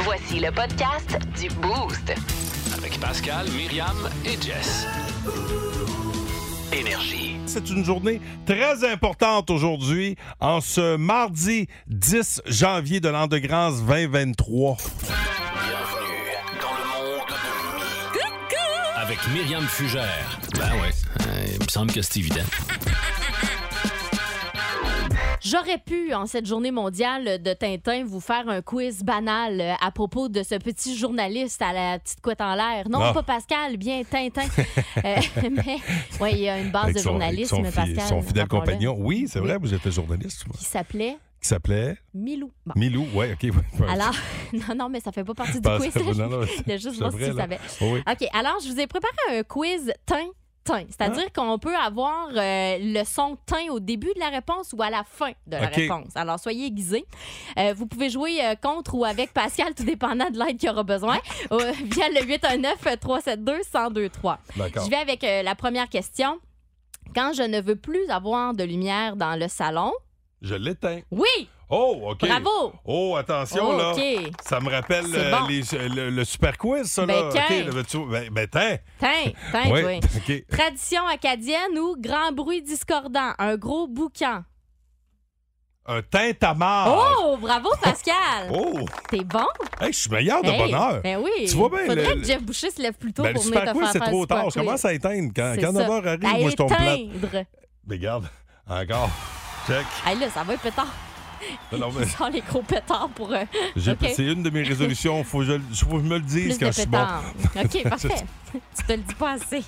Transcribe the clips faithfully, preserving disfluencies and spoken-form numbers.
Voici le podcast du Boost. Avec Pascal, Myriam et Jess. Énergie. C'est une journée très importante aujourd'hui, en ce mardi dix janvier de l'an de grâce vingt vingt-trois. Bienvenue dans le monde de Mi. Coucou! Avec Myriam Fugère. Ben ouais, euh, il me semble que c'est évident. J'aurais pu, en cette journée mondiale de Tintin, vous faire un quiz banal à propos de ce petit journaliste à la petite couette en l'air. Non, oh. pas Pascal, bien Tintin. euh, mais oui, il y a une base avec de journalisme, son, son Pascal. Fi- son fidèle compagnon. Oui, c'est oui. vrai, vous êtes journaliste. Qui s'appelait... Qui s'appelait... Milou. Bon. Milou, oui, OK. Ouais. Alors, non, non, mais ça fait pas partie du quiz. Non, non, c'est, c'est juste moi si tu savais. Oh, oui. OK, alors, je vous ai préparé un quiz Tintin. C'est-à-dire hein? qu'on peut avoir euh, le son teint au début de la réponse ou à la fin de la okay. réponse. Alors, soyez aiguisés. Euh, vous pouvez jouer euh, contre ou avec Pascal, tout dépendant de l'aide qu'il aura besoin, euh, via le huit un neuf trois sept deux un zéro deux trois. D'accord. Je vais avec euh, la première question. Quand je ne veux plus avoir de lumière dans le salon... Je l'éteins. Oui! Oh, OK. Bravo! Oh, attention, oh, okay. là. Ça me rappelle euh, bon. les, le, le super quiz, ça, ben, là. Quin. OK, là, tu... ben, ben teint. Teint, teint, oui. oui. Okay. Tradition acadienne ou grand bruit discordant, un gros boucan. Un tintamarre. Oh, bravo, Pascal. Oh. T'es bon. Hey, je suis meilleur de hey. bonheur. Ben oui. Tu vois bien. Faudrait le... que Jeff Boucher se lève plus tôt ben, pour venir te quiz, faire c'est faire trop tard. Je commence à éteindre. Quand, quand neuf heures arrive, à moi, je tombe plate. Mais regarde, encore. Check. Hey, là, ça va être pétard. Non, mais... Ils les gros pétards pour eux. Okay. C'est une de mes résolutions. Il faut, faut que je me le dise plus quand je suis bon. OK, parfait. Tu te le dis pas assez.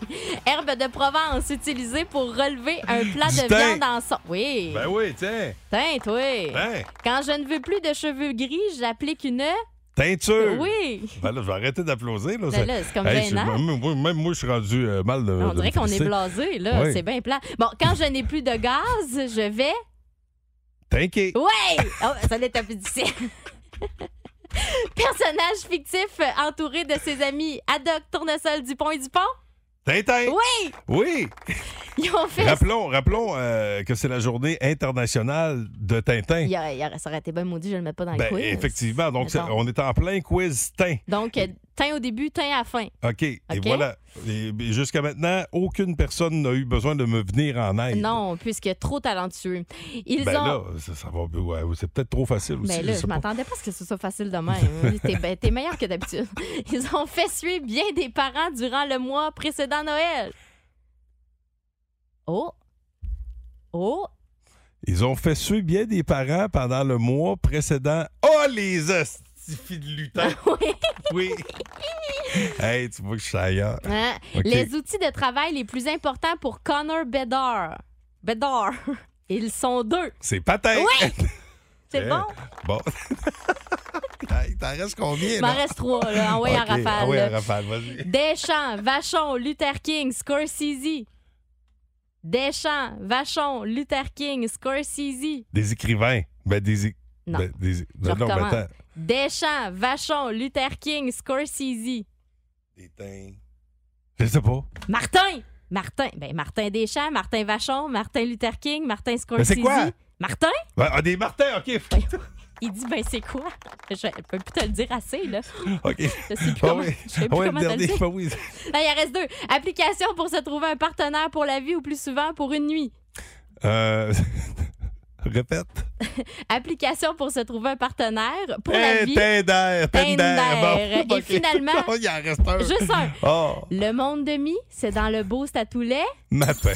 Herbe de Provence utilisée pour relever un plat du de teint. Viande en son. Oui. Ben oui, tiens. Teint, oui. Ben. Quand je ne veux plus de cheveux gris, j'applique une... Teinture! Oui! Ben là, je vais arrêter d'applaudir. Là, ben là, c'est comme hey, gênant. Je, même, moi, même moi, je suis rendu euh, mal de. On dirait de qu'on est blasé, là. Oui. C'est bien plat. Bon, quand je n'ai plus de gaz, je vais... Tinker! Oui! Oh, ça l'est un peu difficile. Personnage fictif entouré de ses amis Haddock, Tournesol, Dupont et Dupont? Tintin! Oui! Oui! Ils ont fait... Rappelons, rappelons euh, que c'est la journée internationale de Tintin. Il y a, il y a, ça aurait été bien maudit, je ne le mets pas dans le ben, quiz. Effectivement, donc c'est, on est en plein quiz Tin. Donc, euh, Tin au début, Tin à la fin. OK, okay. et voilà. Et, et jusqu'à maintenant, aucune personne n'a eu besoin de me venir en aide. Non, puisque trop talentueux. Ils ben ont... là, ça, ça va, ouais, c'est peut-être trop facile aussi. Mais là, je ne m'attendais pas à ce que ce soit facile de même. t'es, ben, t'es meilleur que d'habitude. Ils ont fait suer bien des parents durant le mois précédent Noël. Oh! Oh! Ils ont fait suer bien des parents pendant le mois précédent. Oh, les astifies de lutin! oui! oui. Hey, tu vois que je suis ailleurs. Hein? Okay. Les outils de travail les plus importants pour Connor Bedard. Bedard. Ils sont deux. C'est patin! Oui! C'est ouais. bon? Bon. Il t'en reste combien? Il m'en reste trois, là. Envoyez okay. en rafale. Envoyez en rafale, vas-y. Deschamps, Vachon, Luther King, Scorsese. Deschamps, Vachon, Luther King, Scorsese. Des écrivains. Ben, des... Non. Ben, des... Je non, ben, Deschamps, Vachon, Luther King, Scorsese. Des teints. Je sais pas. Martin! Martin. Ben, Martin Deschamps, Martin Vachon, Martin Luther King, Martin Scorsese. Ben, c'est quoi? Martin? Ben, ah, des Martins, OK. Il dit, ben, c'est quoi? Je peux plus te le dire assez, là. OK. Je sais plus comment, oh oui. je sais plus oh oui, comment te le dire. Oh oui. Ben, il en reste deux. Application pour se trouver un partenaire pour la vie ou plus souvent pour une nuit. Euh... Répète. Application pour se trouver un partenaire pour hey, la vie. Tinder, Tinder. Bon, et okay. finalement, oh, il en reste un. Juste un. Oh. Le monde de mi, c'est dans le Boost à tous les matins.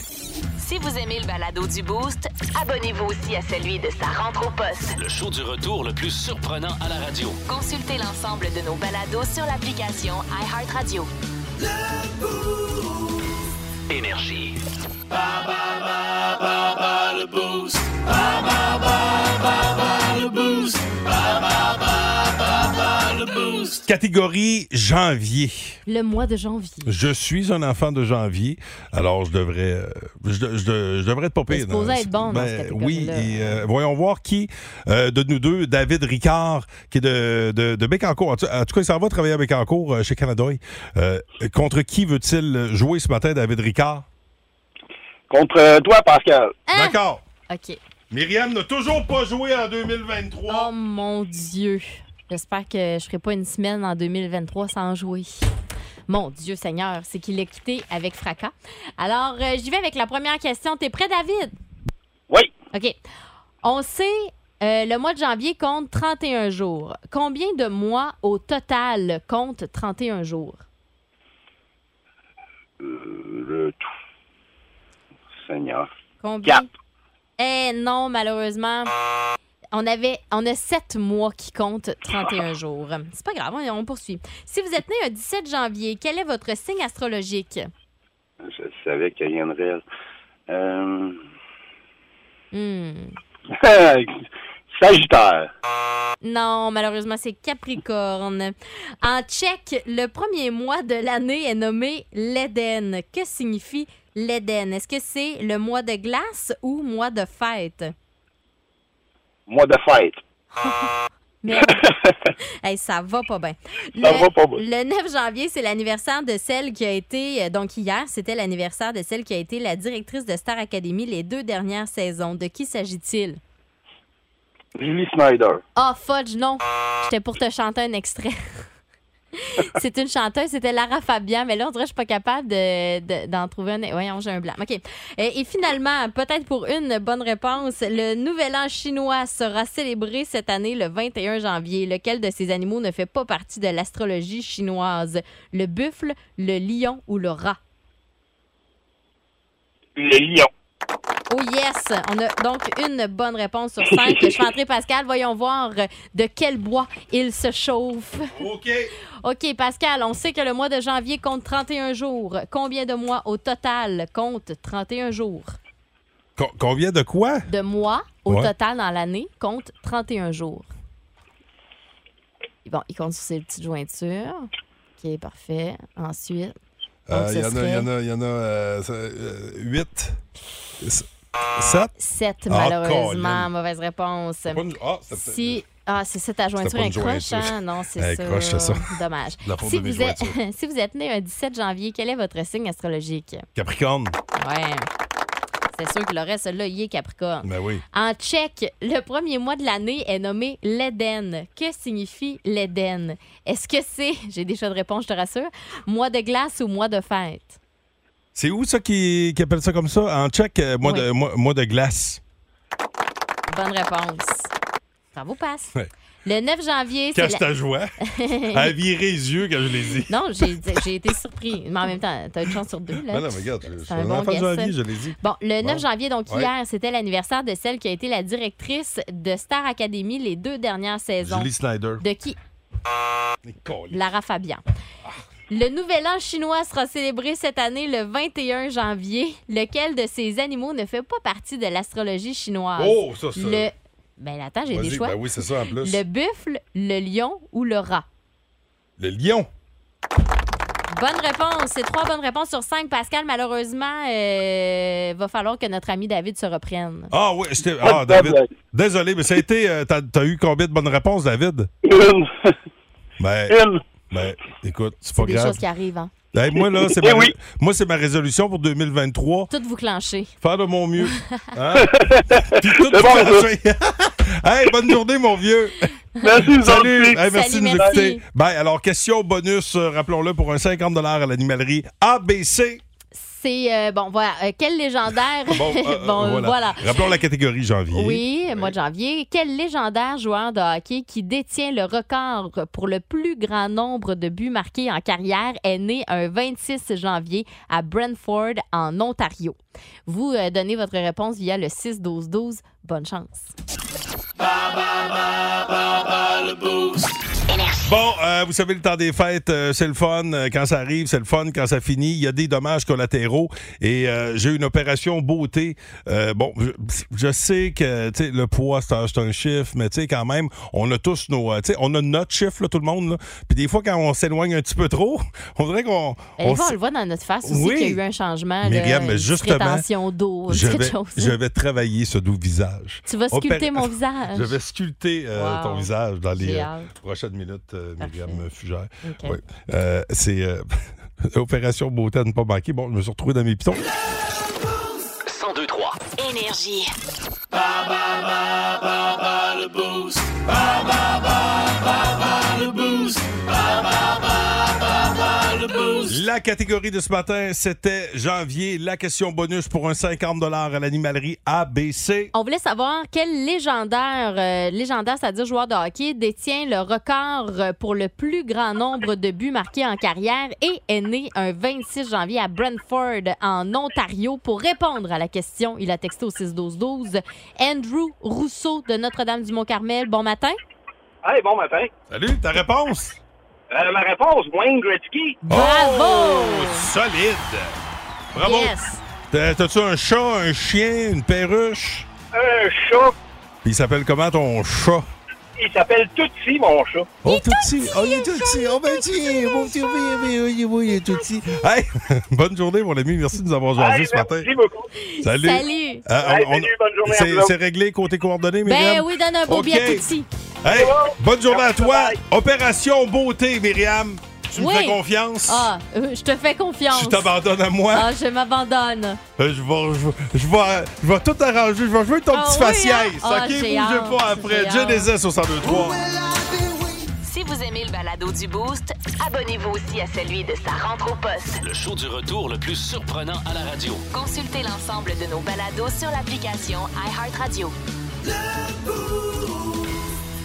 Si vous aimez le balado du Boost, abonnez-vous aussi à celui de Sa rentre au poste. Le show du retour le plus surprenant à la radio. Consultez l'ensemble de nos balados sur l'application iHeartRadio. Énergie. Ba, ba, ba, ba, ba, le Boost. Ba, ba, ba, ba, ba, le Boost. Ba, ba, ba, ba, ba, le Boost. Catégorie janvier. Le mois de janvier. Je suis un enfant de janvier, alors je devrais je, je, je, je devrais être pas pire. Supposé non? être bon ben, dans cette catégorie-là. Oui, et euh, voyons voir qui euh, de nous deux, David Ricard, qui est de, de, de Bécancourt. En tout cas, il s'en va travailler à Bécancourt, euh, chez Canadien. Euh, contre qui veut-il jouer ce matin, David Ricard? Contre toi, Pascal. Hein? D'accord. OK. Myriam n'a toujours pas joué en deux mille vingt-trois. Oh, mon Dieu. J'espère que je ne ferai pas une semaine en deux mille vingt-trois sans jouer. Mon Dieu Seigneur, c'est qu'il l'a quitté avec fracas. Alors, euh, j'y vais avec la première question. T'es prêt, David? Oui. OK. On sait, euh, le mois de janvier compte trente et un jours. Combien de mois au total compte trente et un jours? Euh, le tout. Seigneur. Combien? Quatre. Eh non, malheureusement. On avait, on a sept mois qui comptent trente et un jours. C'est pas grave, on poursuit. Si vous êtes né un dix-sept janvier, quel est votre signe astrologique? Je savais qu'il y en aurait. Euh... Hmm. Sagittaire. Non, malheureusement, c'est Capricorne. En tchèque, le premier mois de l'année est nommé l'Éden. Que signifie l'Éden? Est-ce que c'est le mois de glace ou mois de fête? Mois de fête. Mais, hey, ça va pas bien. Ça le, va pas bien. Le neuf janvier, c'est l'anniversaire de celle qui a été... Donc, hier, c'était l'anniversaire de celle qui a été la directrice de Star Academy les deux dernières saisons. De qui s'agit-il? Julie Snyder. Ah, oh, fudge, non. J'étais pour te chanter un extrait. C'est une chanteuse, c'était Lara Fabian, mais là, on dirait que je suis pas capable de, de, d'en trouver un... Voyons, j'ai un blanc. OK. Et, et finalement, peut-être pour une bonne réponse, le Nouvel An chinois sera célébré cette année le vingt et un janvier. Lequel de ces animaux ne fait pas partie de l'astrologie chinoise? Le buffle, le lion ou le rat? Le lion. Oh yes! On a donc une bonne réponse sur cinq. Je fais entrer Pascal. Voyons voir de quel bois il se chauffe. OK. OK, Pascal, on sait que le mois de janvier compte trente et un jours. Combien de mois au total compte trente et un jours? Co- combien de quoi? De mois au ouais. total dans l'année compte trente et un jours. Bon, il compte sur ses petites jointures. OK, parfait. Ensuite... Il euh, y, serait... y en a, y en a euh, huit, sept. Sept, malheureusement. Oh, mauvaise réponse. C'est une... oh, si... Ah, c'est ça ta jointure, un croche, hein? Non, c'est hey, ça. Croche, c'est ça. Dommage. Si vous, êtes... si vous êtes né un dix-sept janvier, quel est votre signe astrologique? Capricorne. Ouais. C'est sûr qu'il aurait celui-là, il est Capricorne. Ben oui. En tchèque, le premier mois de l'année est nommé l'Éden. Que signifie l'Éden? Est-ce que c'est, j'ai des choix de réponse, je te rassure, mois de glace ou mois de fête? C'est où ça qui, qui appelle ça comme ça? En tchèque, mois, oui. de, mois, mois de glace. Bonne réponse. Bravo, passe. Ouais. Le neuf janvier, c'est... Cache ta la... joie. À virer les yeux quand je les ai. Non, j'ai, j'ai été surpris. Mais en même temps, t'as une chance sur deux. Là. Non, non, mais regarde, c'est je, un bon janvier, je les ai. Bon, le neuf bon. janvier, donc ouais. hier, c'était l'anniversaire de celle qui a été la directrice de Star Academy les deux dernières saisons. Julie Snyder. De qui? Lara Fabian. Ah. Le Nouvel An chinois sera célébré cette année le vingt et un janvier. Lequel de ces animaux ne fait pas partie de l'astrologie chinoise? Oh, ça, ça... Le... Ben attends, j'ai Vas-y, des choix. Ben oui, c'est ça en plus. Le buffle, le lion ou le rat? Le lion. Bonne réponse. C'est trois bonnes réponses sur cinq. Pascal, malheureusement, euh, va falloir que notre ami David se reprenne. Ah oui, c'était... Ah, David. Désolé, mais ça a été... Euh, t'as, t'as eu combien de bonnes réponses, David? Une. Ben, Une. Ben, écoute, c'est pas c'est grave. C'est des choses qui arrivent, hein? Hey, moi, là, c'est ma... oui. moi, c'est ma résolution pour deux mille vingt-trois. Tout vous clencher. Faire de mon mieux. Hein? Puis tout c'est vous clencher. Hey, bonne journée, mon vieux. Merci, salut. Hey, merci salut, de nous merci. écouter. Bye. Alors, question bonus, euh, rappelons-le, pour un cinquante dollars à l'animalerie A B C. C'est, euh, bon, voilà, euh, quel légendaire... bon, euh, bon voilà. voilà. Rappelons la catégorie janvier. Oui, ouais. mois de janvier. Quel légendaire joueur de hockey qui détient le record pour le plus grand nombre de buts marqués en carrière est né un vingt-six janvier à Brantford, en Ontario? Vous euh, donnez votre réponse via le six douze douze. Bonne chance. Ba, ba, ba, ba, ba, le boost. Bon, euh, vous savez, le temps des fêtes, euh, c'est le fun. Quand ça arrive, c'est le fun. Quand ça finit, il y a des dommages collatéraux. Et euh, j'ai eu une opération beauté. Euh, bon, je, je sais que le poids, c'est un, c'est un chiffre, mais tu sais, quand même, on a tous nos... On a notre chiffre, là, tout le monde. Là. Puis des fois, quand on s'éloigne un petit peu trop, on dirait qu'on... Et on, on le voit dans notre face aussi oui. qu'il y a eu un changement. Myriam, mais justement, rétention d'eau, je vais, je vais travailler ce doux visage. Tu vas sculpter Opé- mon visage. Je vais sculpter euh, wow. ton visage dans les euh, prochaines minutes, euh, Myriam Fugère. Okay. Ouais. Euh, c'est euh, opération beauté à ne pas manquer. Bon, je me suis retrouvé dans mes pitons. cent deux trois Énergie. Ba, ba, ba, ba, ba, le boost. Ba, ba, ba, ba, ba. La catégorie de ce matin, c'était janvier, la question bonus pour un cinquante dollars à l'animalerie A B C. On voulait savoir quel légendaire, euh, légendaire, c'est-à-dire joueur de hockey, détient le record pour le plus grand nombre de buts marqués en carrière et est né un vingt-six janvier à Brantford, en Ontario. Pour répondre à la question, il a texté au six douze douze Andrew Rousseau de Notre-Dame-du-Mont-Carmel. Bon matin. Hey, bon matin. Salut, ta réponse? Euh, ma réponse, Wayne Gretzky. Bravo! Oh, solide! Bravo! Yes. T'as, t'as-tu un chat, un chien, une perruche? Un chat. Il s'appelle comment ton chat? Il s'appelle Tutsi, mon chat. Oh, Tutsi! Oh, il est Tutsi! Oh, ben tiens! Mon petit oui, oui, il est Tutsi. Hey! Bonne journée, mon ami. Merci de nous avoir joué ce matin. Merci beaucoup. Salut! Salut! Ah, on, on, salut, bonne journée c'est, à vous. C'est réglé côté coordonnées, Myriam? Ben oui, donne un beau okay. billet à Tutsi. Hey, bonne journée à toi. Opération beauté, Myriam. Tu oui. me fais confiance? Ah, euh, je te fais confiance. Tu t'abandonnes à moi? Ah, je m'abandonne. Euh, je, vais, je, je, vais, je vais tout arranger. Je vais jouer ton ah, petit oui, faciès. Hein? Ah, OK, bougez hâte, pas après. Genesis au cent deux trois. Si vous aimez le balado du Boost, abonnez-vous aussi à celui de Sa rentre au poste. Le show du retour le plus surprenant à la radio. Consultez l'ensemble de nos balados sur l'application iHeartRadio.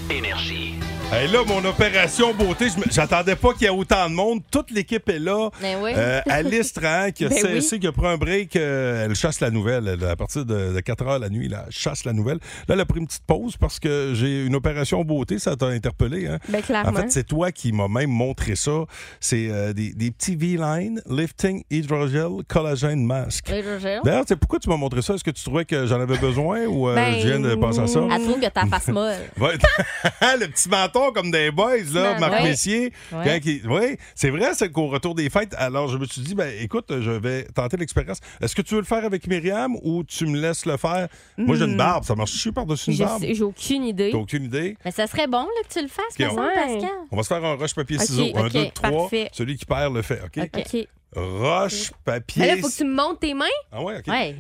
Énergie. Hey, là, mon opération beauté, j'attendais pas qu'il y ait autant de monde. Toute l'équipe est là. Ben oui. euh, Alice Trahan, qui a ben cessé, oui. qui a pris un break, euh, elle chasse la nouvelle. Elle, à partir de, de quatre heures la nuit, là, elle chasse la nouvelle. Là, elle a pris une petite pause parce que j'ai une opération beauté, ça t'a interpellé. Hein? Ben, clairement. En fait, c'est toi qui m'as même montré ça. C'est euh, des, des petits V-Line, lifting, hydrogel, collagène, masque. Hydrogel. D'ailleurs, pourquoi tu m'as montré ça? Est-ce que tu trouvais que j'en avais besoin ou euh, ben, je viens de penser à ça? Elle trouve que t'as face molle. Le petit menton comme des boys, là, ben, Marc ouais. Messier. Ouais. Qui... Oui, c'est vrai, c'est qu'au retour des fêtes, alors je me suis dit, ben écoute, je vais tenter l'expérience. Est-ce que tu veux le faire avec Myriam ou tu me laisses le faire? Mm. Moi, j'ai une barbe, ça marche par-dessus une je barbe. Sais, j'ai aucune idée. T'as aucune idée? Mais ça serait bon là, que tu le fasses, okay, on... ouais. Pascal. On va se faire un roche-papier-ciseaux. Okay, un, okay, deux, trois. Parfait. Celui qui perd le fait, OK? okay. okay. Roche-papier... Okay. Là, faut que tu me montes tes mains? Ah ouais, OK. Ouais.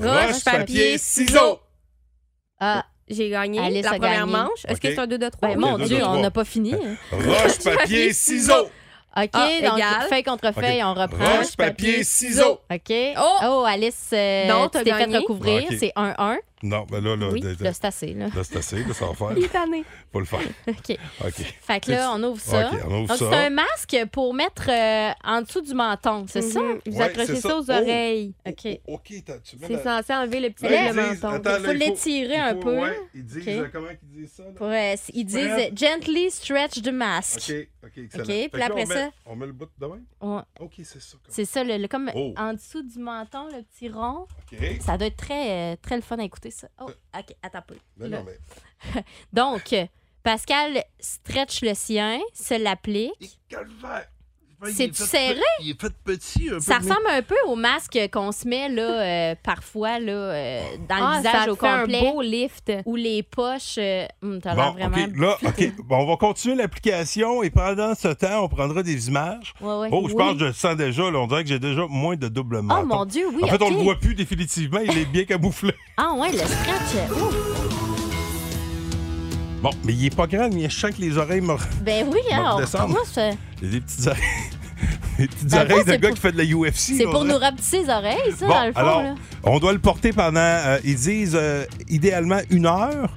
Roche-papier-ciseaux! Ah... J'ai gagné Alice la première gagné. manche. Est-ce okay. que c'est un deux deux trois? Ben, mon Dieu, on n'a pas fini. Roche, papier, ciseaux. OK, ah, donc feuille contre feuille, okay. on reprend. Roche, papier, ciseaux. OK. Oh, oh Alice, euh, non, tu t'es fait recouvrir. Okay. C'est un un. Non, ben là, là, oui, là, là c'est assez. Là, là c'est assez, là, ça va faire. Il est tanné. Faut le faire. OK. OK. Fait que là, on ouvre ça. Okay, on ouvre donc, ça. C'est un masque pour mettre euh, en dessous du menton, c'est mm-hmm. ça? Vous ouais, accrochez ça. ça aux oreilles. Oh, OK. OK, tu mets. C'est la... censé enlever le petit ouais, le disent, menton. Attends, là, il faut l'étirer il faut, un faut, peu. Ouais, ils disent, okay. comment ils disent ça? Là? Pour, euh, ils disent ouais. gently stretch the mask. OK, OK, excellent. OK, puis après ça. On met le bout de main? OK, c'est ça. C'est ça, comme en dessous du menton, le petit rond. Ça doit être très le fun à écouter. Ça. Oh, OK, attends un peu. Mais non, mais... Donc, Pascal stretch le sien, se l'applique. C'est-tu serré? Il est fait petit. Un ça peu ressemble un peu au masque qu'on se met là, euh, parfois là, euh, dans ah, le visage au complet. Un beau lift. Ou les poches. Euh, hum, t'as bon, l'air vraiment... Okay, là, OK. Bon, on va continuer l'application et pendant ce temps, on prendra des images. Ouais, ouais. Oh, je oui. pense que je le sens déjà. Là, on dirait que j'ai déjà moins de double menton. Oh, mon Dieu, oui, En fait, okay. on ne le voit plus définitivement. Il est bien camouflé. Ah ouais, le scratch. Ouh. Bon, mais il est pas grand, mais je sens que les oreilles me Ben oui, alors, moi, je... Il y a des petites oreilles, des petites ben oreilles de gars pour... qui fait de la U F C. C'est là, pour nous rapetisser les oreilles, ça, bon, dans le fond. Alors, là. On doit le porter pendant, euh, ils disent, euh, idéalement une heure.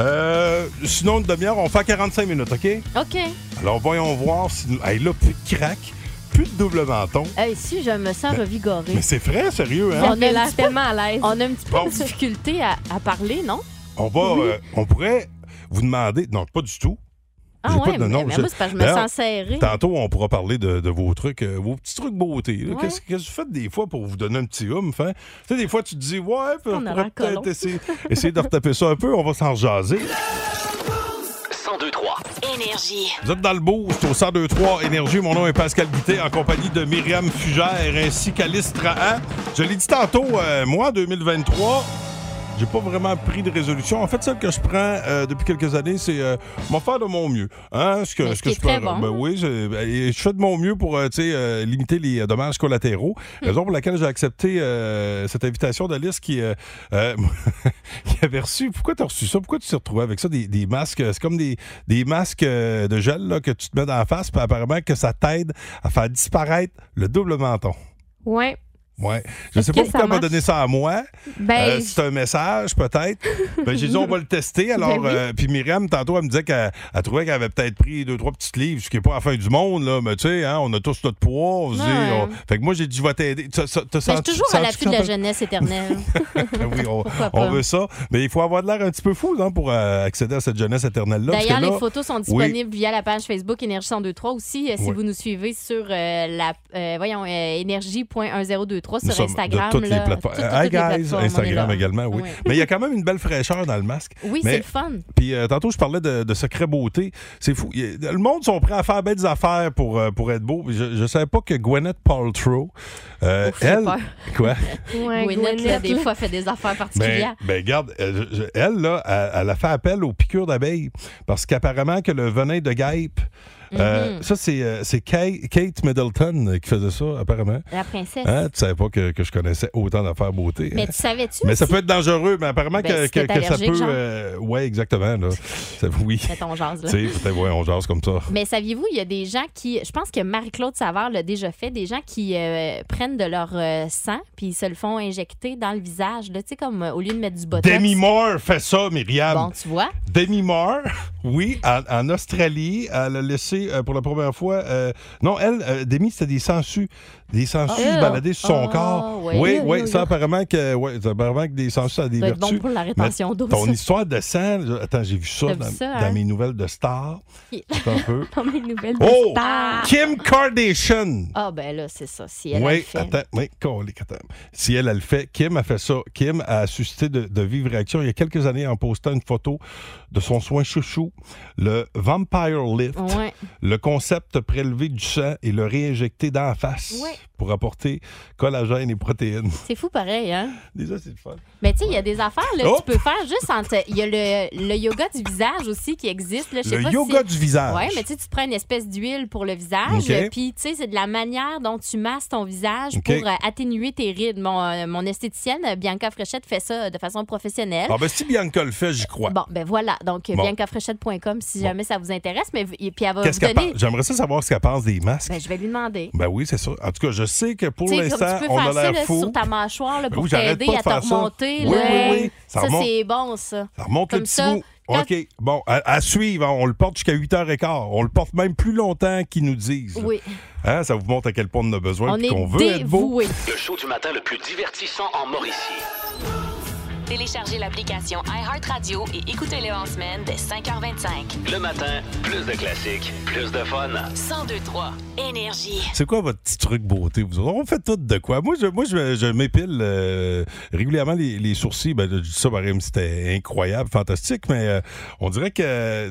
Euh, sinon, une demi-heure, on fait quarante-cinq minutes, OK? OK. Alors, voyons voir si... Nous... Hey, là, plus de crack, plus de double menton. Hey, si, je me sens ben, revigorée. Mais c'est vrai, sérieux, hein? On, on est tellement à l'aise. On a un petit peu bon. de difficulté à, à parler, non? On va... Oui. Euh, on pourrait... Vous demandez... Non, pas du tout. Ah j'ai ouais, pas de, mais, non, mais je... moi, c'est parce que je me sens serré. Tantôt, on pourra parler de, de vos trucs, euh, vos petits trucs beauté. Là. Ouais. Qu'est-ce, qu'est-ce que vous faites des fois pour vous donner un petit oomph? Hein? Tu sais, des fois, tu te dis, ouais, on pourrait peut-être essayer, essayer de retaper ça un peu, on va s'en jaser. cent deux trois Énergie. Vous êtes dans le Boost au cent deux trois Énergie. Mon nom est Pascal Guittet en compagnie de Myriam Fugère ainsi qu'Alice Trahan. Je l'ai dit tantôt, euh, moi, deux mille vingt-trois... J'ai pas vraiment pris de résolution. En fait, celle que je prends euh, depuis quelques années, c'est euh, m'en faire de mon mieux. Hein? Ce que, ce que je peux. Bon. Ben oui, je, je fais de mon mieux pour euh, euh, limiter les dommages collatéraux. Mmh. Raison pour laquelle j'ai accepté euh, cette invitation d'Alice qui, euh, euh, qui avait reçu. Pourquoi t'as reçu ça? Pourquoi tu t'es retrouvé avec ça? Des, des masques. C'est comme des, des masques de gel là, que tu te mets dans la face, puis apparemment que ça t'aide à faire disparaître le double menton. Oui. Ouais. Je ne sais pas pourquoi elle m'a donné ça à moi. Ben, euh, c'est un message, peut-être. Ben, j'ai dit, on va le tester. Alors, ben oui. euh, puis Myriam, tantôt, elle me disait qu'elle elle trouvait qu'elle avait peut-être pris deux, trois petites livres, ce qui n'est pas la fin du monde, là. Mais tu sais, hein, on a tous notre poids. Ouais. On... Fait que moi, j'ai dit, je vais t'aider. Tu, tu, tu, ben, tu, toujours tu, à l'affût de la jeunesse éternelle. Ben oui, on, on veut ça. Mais il faut avoir de l'air un petit peu fou, hein, pour euh, accéder à cette jeunesse éternelle-là. D'ailleurs, les là... photos sont disponibles oui. via la page Facebook Énergie cent deux virgule trois aussi. Euh, si oui. vous nous suivez sur euh, la euh, voyons, euh, énergie point un zéro deux trois sur Instagram. Toutes là, les plateformes. Toutes, toutes, toutes, guys, les plateformes Instagram également, oui. oui. Mais il y a quand même une belle fraîcheur dans le masque. Oui, mais, c'est le fun. Puis euh, tantôt, je parlais de, de secret beauté. C'est fou. A, le monde sont prêts à faire belles affaires pour, euh, pour être beau. Je ne savais pas que Gwyneth Paltrow, euh, Ouf, elle... Quoi? Ouais, Gwyneth, Gwyneth là, des fois, fait des affaires particulières. Ben, ben regarde, elle, je, elle, là, elle, elle a fait appel aux piqûres d'abeilles parce qu'apparemment que le venin de guêpe, Mm-hmm. Euh, ça, c'est, c'est Kate Middleton qui faisait ça, apparemment. La princesse. Hein? Tu savais pas que, que je connaissais autant d'affaires beauté. Mais tu savais-tu? Mais ça peut être dangereux, mais apparemment ben, que, que, que ça peut... Euh, oui, exactement. Là. Ça, oui. On jase, là. Ouais, on jase comme ça. Mais saviez-vous, il y a des gens qui... Je pense que Marie-Claude Savard l'a déjà fait, des gens qui euh, prennent de leur euh, sang puis ils se le font injecter dans le visage. Tu sais, comme euh, au lieu de mettre du botox. Demi Moore fait ça, Myriam. Bon, tu vois. Demi Moore, oui, en, en Australie, elle a laissé Euh, pour la première fois. Euh, non, elle, euh, Demi, c'était des sangsues. Des sangsues oh, baladées sur son oh, corps. Oui, oui, oui, oui ça, apparemment que, ouais, ça apparemment que des sangsues a des vertus. C'est bon pour la rétention d'eau. Ton histoire de sang, attends, j'ai vu ça, dans, vu ça hein? dans mes nouvelles de Star. Okay. Un peu. Dans mes nouvelles de oh, Star. Kim Kardashian. Ah, oh, ben là, c'est ça. Si elle oui, le fait. Attends, oui, attends. Si elle, elle le fait. Kim a fait ça. Kim a suscité de, de vives réactions il y a quelques années en postant une photo de son soin chouchou, le Vampire Lift. Oui. Le concept prélever du sang et le réinjecter dans la face ouais. pour apporter collagène et protéines. C'est fou pareil, hein? Déjà, c'est le fun. Mais tu sais, il y a des affaires là, oh! que tu peux faire juste en... Te... Il y a le, le yoga du visage aussi qui existe. Là. Le pas yoga si... du visage? Oui, mais tu sais, tu prends une espèce d'huile pour le visage. Okay. Puis tu sais, c'est de la manière dont tu masses ton visage okay. pour euh, atténuer tes rides. Mon, euh, mon esthéticienne, Bianca Fréchette, fait ça de façon professionnelle. Ah ben si Bianca le fait, j'y crois. Bon, ben voilà. Donc, bon. bianca fréchette point com si jamais bon. ça vous intéresse. Mais et puis elle va... Qu'est-ce qu'elle pense? J'aimerais ça savoir ce qu'elle pense des masques. Ben, je vais lui demander. Ben oui, c'est sûr. En tout cas, je sais que pour t'sais, l'instant, on a l'air fou. Tu peux faire ça sur ta mâchoire là, ben pour oui, t'aider à te remonter. Ça. Là. Oui, oui, oui. Ça, ça c'est bon, ça. Ça remonte comme le petit bout. OK. Bon, à, à suivre. On le porte jusqu'à huit heures quinze. On le porte même plus longtemps qu'ils nous disent. Oui. Hein, ça vous montre à quel point on a besoin et qu'on veut dévoués. Être beau. Le show du matin le plus divertissant en Mauricie. Téléchargez l'application iHeartRadio et écoutez-le en semaine dès cinq heures vingt-cinq. Le matin, plus de classiques, plus de fun. cent deux virgule trois Énergie. C'est quoi votre petit truc beauté? Vous on fait tout de quoi? Moi, je, moi, je, je m'épile euh, régulièrement les, les sourcils. Ben, je dis ça, par exemple, c'était incroyable, fantastique, mais euh, on dirait que... Euh,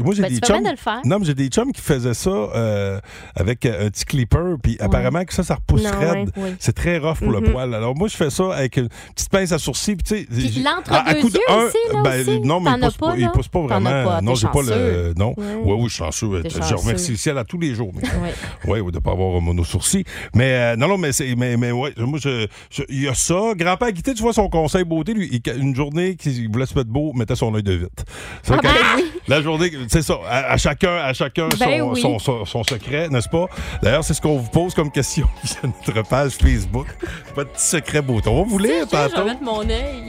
moi, j'ai ben, des chums... De le faire. Non, mais j'ai des chums qui faisaient ça euh, avec un petit clipper, puis ouais. apparemment que ça, ça repousse non, raide. Ouais, ouais. C'est très rough pour mm-hmm. le poil. Alors, moi, je fais ça avec une petite pince à sourcils, puis tu sais, puis l'entre-deux yeux un, aussi, là, ben, aussi. Non, mais il pousse pas, pas, il pousse pas vraiment. Pas, non, j'ai chanceux. Pas le... Non, oui, oui, ouais, je suis chanceux. T'es je chanceux. Remercie le ciel à tous les jours. Oui, ouais, de ne pas avoir mono-sourcils. Mais euh, non, non, mais c'est... Mais, mais ouais, moi, je... Il y a ça. Grand-père Guité, tu vois, son conseil beauté, lui, il, une journée qu'il voulait se mettre beau, mettait son œil de vite. C'est ah ben oui. La journée... C'est ça. À, à chacun, à chacun ben son, oui. son, son, son secret, n'est-ce pas? D'ailleurs, c'est ce qu'on vous pose comme question sur notre page Facebook. Votre petit secret beauté. On va vous lire tantôt. Je vais mettre mon œil.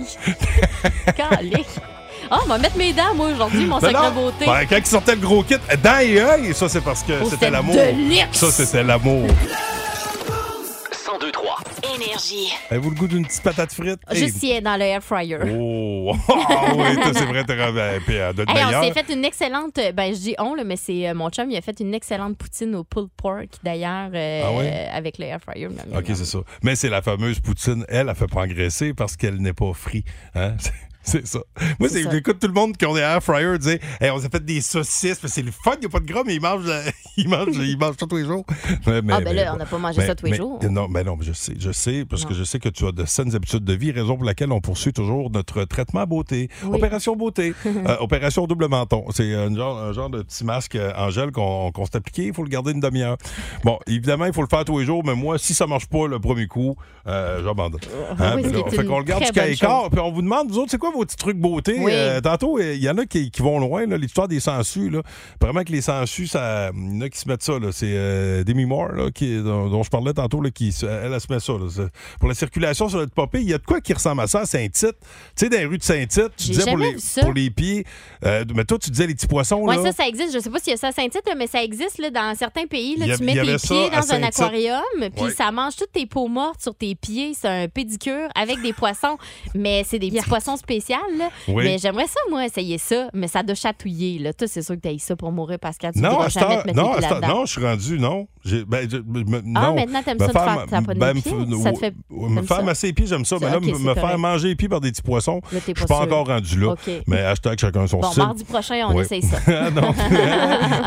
Ah, oh, on va mettre mes dents, moi, aujourd'hui, mon ben secret non. beauté. Ben, quand ils sortaient le gros kit, dents et œil, ça, c'est parce que oh, c'était l'amour. Ça, c'était l'amour. cent deux virgule trois Énergie. Avez-vous le goût d'une petite patate frite? Juste hey. Si elle est dans le air fryer. Oh, oh oui, c'est vrai, t'es de hey, on s'est fait une excellente... Ben, je dis on, là, mais c'est euh, mon chum, il a fait une excellente poutine au pulled pork, d'ailleurs, euh, ah oui? euh, avec le air fryer. Même, OK, même. C'est ça. Mais c'est la fameuse poutine, elle, elle fait pas engraisser parce qu'elle n'est pas frite. Hein? C'est ça. Moi, c'est, c'est ça. J'écoute tout le monde qui ont des air fryers dire hey, on s'est fait des saucisses, c'est le fun, il n'y a pas de gras, mais ils mangent, ils mangent, ils mangent ça tous les jours. Mais, mais, ah, ben là, mais, on n'a pas mangé mais, ça tous les mais, jours. Non, mais non, je sais, je sais, parce non. que je sais que tu as de saines habitudes de vie, raison pour laquelle on poursuit toujours notre traitement beauté. Oui. Opération beauté, euh, opération double menton. C'est un genre, un genre de petit masque en gel qu'on, qu'on s'est appliqué, il faut le garder une demi-heure. Bon, évidemment, il faut le faire tous les jours, mais moi, si ça ne marche pas le premier coup, euh, j'abandonne. Hein, oui, là, fait qu'on le garde jusqu'à écart, puis on vous demande, vous autres, c'est quoi vos petits trucs beauté? Oui. Euh, tantôt, il y en a qui, qui vont loin, là, l'histoire des sangsues. Là. Apparemment que les sangsues, il y en a qui se mettent ça. Là. C'est euh, Demi Moore, là, qui, dont, dont je parlais tantôt, là, qui, elle, elle, elle se met ça. Là. Pour la circulation sur notre popée, il y a de quoi qui ressemble à ça à Saint-Tite. Tu sais, dans les rues de Saint-Tite, tu J'ai disais pour les, pour les pieds. Euh, mais toi, tu disais les petits poissons. Oui, ça, ça existe. Je sais pas s'il y a ça à Saint-Tite, là, mais ça existe là, dans certains pays. Là, a, tu mets tes pieds dans un aquarium, puis ouais. ça mange toutes tes peaux mortes sur tes pieds. C'est un pédicure avec des poissons. Mais c'est des petits poissons spéciaux. Oui. Mais j'aimerais ça, moi, essayer ça, mais ça doit chatouiller. Là. Toi, c'est sûr que t'as eu ça pour mourir, Pascal. Tu non, star, non, star, non, je suis rendu, non. J'ai, ben, je, me, ah, non. maintenant, t'aimes ben, ça faire, te faire taponner ben, les pieds? Me, ça te fait, me faire ça? masser les pieds, j'aime ça. Mais là, okay, me, me faire manger les pieds par des petits poissons, là, je suis pas, pas encore rendu là. Okay. Mais hashtag chacun son bon, style. Bon, mardi prochain, on oui. essaye ça.